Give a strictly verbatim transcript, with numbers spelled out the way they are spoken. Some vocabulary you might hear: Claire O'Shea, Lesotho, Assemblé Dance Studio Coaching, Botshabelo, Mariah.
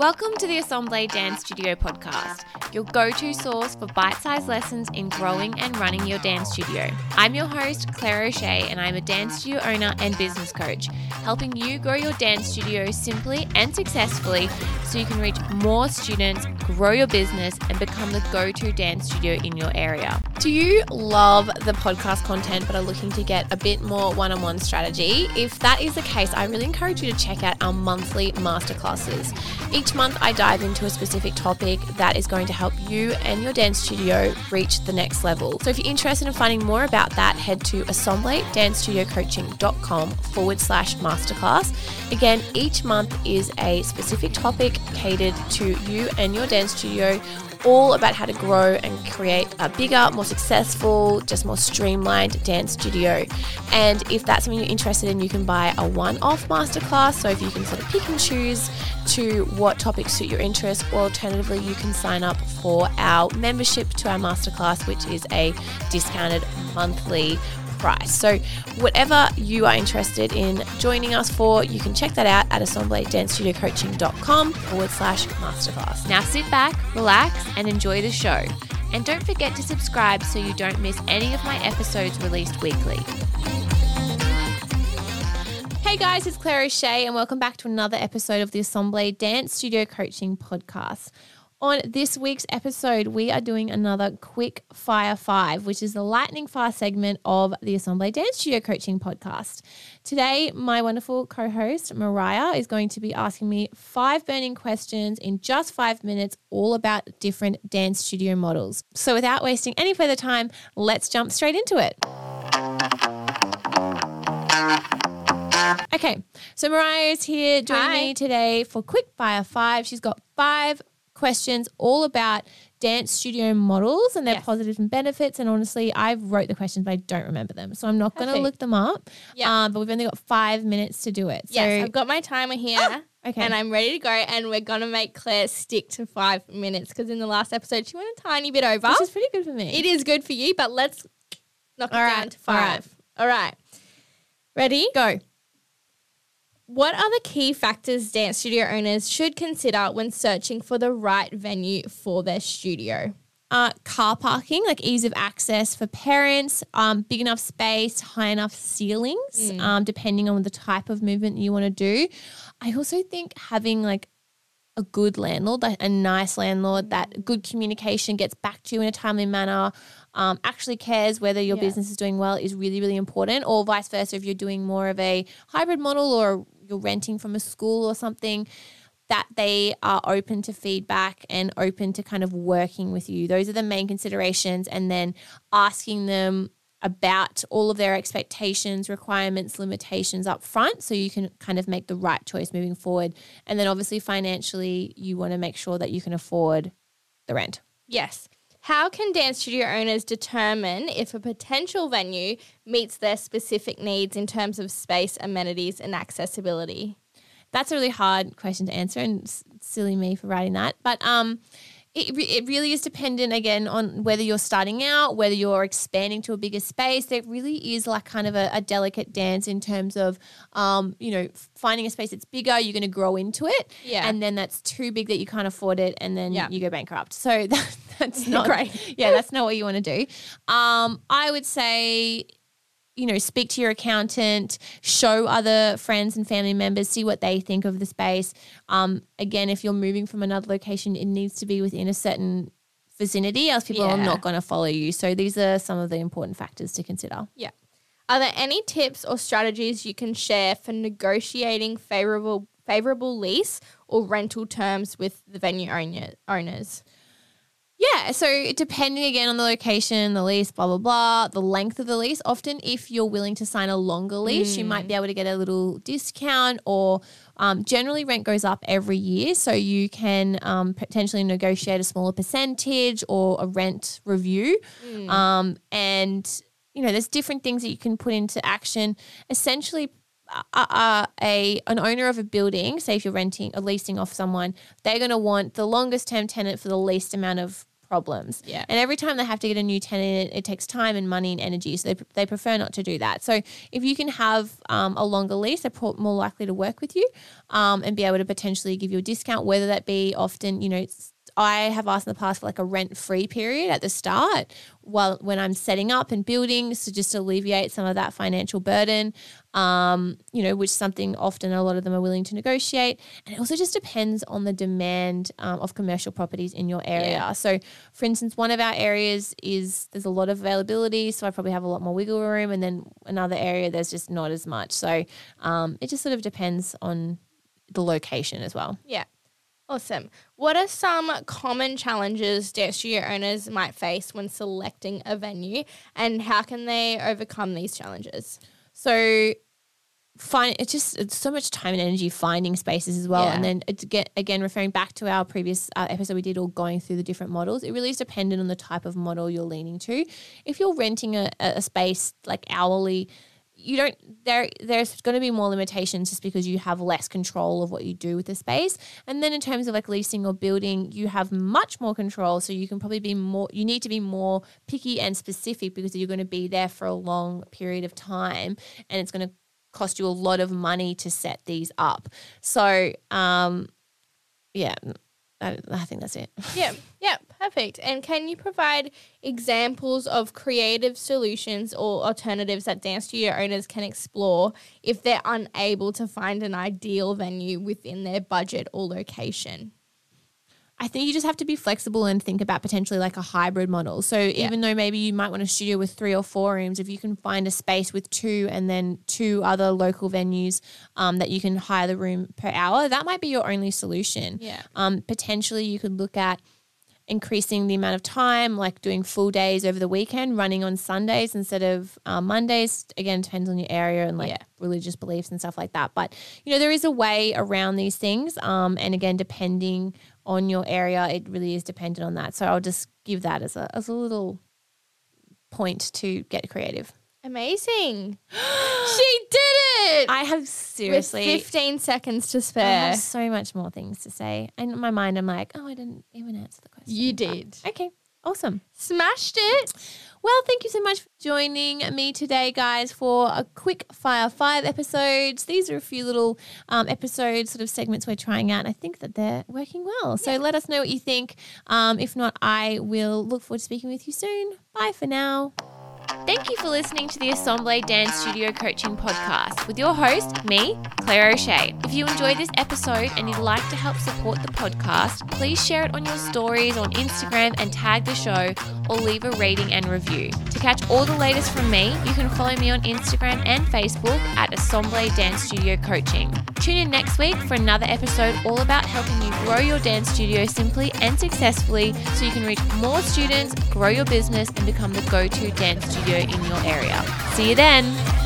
Welcome to the Assemblé Dance Studio podcast, your go-to source for bite-sized lessons in growing and running your dance studio. I'm your host, Claire O'Shea, and I'm a dance studio owner and business coach, helping you grow your dance studio simply and successfully so you can reach more students, grow your business, and become the go-to dance studio in your area. Do you love the podcast content but are looking to get a bit more one-on-one strategy? If that is the case, I really encourage you to check out our monthly masterclasses. Each month I dive into a specific topic that is going to help you and your dance studio reach the next level. So if you're interested in finding more about that, head to assemblédancestudiocoaching.com forward slash masterclass. Again, each month is a specific topic catered to you and your dance studio, all about how to grow and create a bigger, more successful, just more streamlined dance studio. And if that's something you're interested in, you can buy a one-off masterclass. So if you can sort of pick and choose to what topics suit your interests, or alternatively, you can sign up for our membership to our masterclass, which is a discounted monthly price. So whatever you are interested in joining us for, you can check that out at assemblédancestudiocoaching.com forward slash masterclass. Now sit back, relax, and enjoy the show. And don't forget to subscribe so you don't miss any of my episodes released weekly. Hey guys, it's Claire O'Shea and welcome back to another episode of the Assemblé Dance Studio Coaching Podcast. On this week's episode, we are doing another Quick Fire Five, which is the lightning fast segment of the Assemblé Dance Studio Coaching Podcast. Today, my wonderful co-host Mariah is going to be asking me five burning questions in just five minutes, all about different dance studio models. So without wasting any further time, let's jump straight into it. Okay, so Mariah is here joining Hi. me today for Quick Fire Five. She's got five questions all about dance studio models and their yes. positives and benefits. And honestly, I wrote the questions, but I don't remember them. So I'm not going to look them up. Yeah. Um, but we've only got five minutes to do it. So yes, I've got my timer here. Oh, okay. And I'm ready to go. And we're going to make Claire stick to five minutes because in the last episode, she went a tiny bit over. Which is pretty good for me. It is good for you, but let's knock all it right, down to five. All right. All right. Ready? Go. What are the key factors dance studio owners should consider when searching for the right venue for their studio? Uh, car parking, like ease of access for parents, um, big enough space, high enough ceilings, mm. um, depending on the type of movement you want to do. I also think having like a good landlord, like a nice landlord, that good communication gets back to you in a timely manner, um, actually cares whether your yeah. business is doing well is really, really important, or vice versa if you're doing more of a hybrid model or you're renting from a school or something, that they are open to feedback and open to kind of working with you. Those are the main considerations, and then asking them about all of their expectations, requirements, limitations up front so you can kind of make the right choice moving forward. And then obviously financially you want to make sure that you can afford the rent. Yes. How can dance studio owners determine if a potential venue meets their specific needs in terms of space, amenities, and accessibility? That's a really hard question to answer, and silly me for writing that. But um, it, it really is dependent, again, on whether you're starting out, whether you're expanding to a bigger space. There really is like kind of a, a delicate dance in terms of, um, you know, finding a space that's bigger, you're going to grow into it. Yeah. And then that's too big that you can't afford it, and then yeah. you go bankrupt. So that, that's not great. Yeah, that's not what you want to do. Um, I would say, you know, speak to your accountant, show other friends and family members, see what they think of the space. Um, again, if you're moving from another location, it needs to be within a certain vicinity, else people yeah. are not going to follow you. So these are some of the important factors to consider. Yeah. Are there any tips or strategies you can share for negotiating favorable favorable lease or rental terms with the venue owner, owners? Yeah, so depending again on the location, the lease, blah, blah, blah, the length of the lease, often if you're willing to sign a longer lease, mm. you might be able to get a little discount, or um, generally rent goes up every year. So you can um, potentially negotiate a smaller percentage or a rent review. Mm. Um, and, you know, there's different things that you can put into action. Essentially, Uh, uh, a an owner of a building, say if you're renting or leasing off someone, they're going to want the longest term tenant for the least amount of problems. Yeah. And every time they have to get a new tenant, it takes time and money and energy. So they, they prefer not to do that. So if you can have um, a longer lease, they're more likely to work with you um, and be able to potentially give you a discount, whether that be often, you know, it's, I have asked in the past for like a rent-free period at the start while when I'm setting up and building, so just to alleviate some of that financial burden, um, you know, which something often a lot of them are willing to negotiate. And it also just depends on the demand um, of commercial properties in your area. Yeah. So, for instance, one of our areas is there's a lot of availability, so I probably have a lot more wiggle room, and then another area there's just not as much. So um, it just sort of depends on the location as well. Yeah. Awesome. What are some common challenges dance studio owners might face when selecting a venue, and how can they overcome these challenges? So find, it's just it's so much time and energy finding spaces as well. Yeah. And then it's get, again, referring back to our previous uh, episode we did all going through the different models, it really is dependent on the type of model you're leaning to. If you're renting a, a space like hourly, you don't, there, there's going to be more limitations just because you have less control of what you do with the space. And then in terms of like leasing or building, you have much more control. So you can probably be more, you need to be more picky and specific because you're going to be there for a long period of time and it's going to cost you a lot of money to set these up. So, um, yeah, I, I think that's it. Yeah. Yeah. Perfect. And can you provide examples of creative solutions or alternatives that dance studio owners can explore if they're unable to find an ideal venue within their budget or location? I think you just have to be flexible and think about potentially like a hybrid model. So yeah. even though maybe you might want a studio with three or four rooms, if you can find a space with two and then two other local venues um, that you can hire the room per hour, that might be your only solution. Yeah. Um, potentially you could look at increasing the amount of time, like doing full days over the weekend, running on Sundays instead of uh, Mondays. Again, depends on your area and like yeah. religious beliefs and stuff like that. But, you know, there is a way around these things. Um, and again, depending on your area, it really is dependent on that. So I'll just give that as a as a little point to get creative. Amazing. She did it. I have seriously with fifteen seconds to spare. I have so much more things to say. And in my mind, I'm like, oh, I didn't even answer the question. You did. But, okay. Awesome. Smashed it. Well, thank you so much for joining me today, guys, for a quick fire five episodes. These are a few little um, episodes, sort of segments we're trying out, and I think that they're working well. So yeah. let us know what you think. Um, if not, I will look forward to speaking with you soon. Bye for now. Thank you for listening to the Assemblé Dance Studio Coaching Podcast with your host, me, Claire O'Shea. If you enjoyed this episode and you'd like to help support the podcast, please share it on your stories on Instagram and tag the show, or leave a rating and review. To catch all the latest from me, you can follow me on Instagram and Facebook at Assemblé Dance Studio Coaching. Tune in next week for another episode all about helping you grow your dance studio simply and successfully so you can reach more students, grow your business, and become the go-to dance studio in your area. See you then!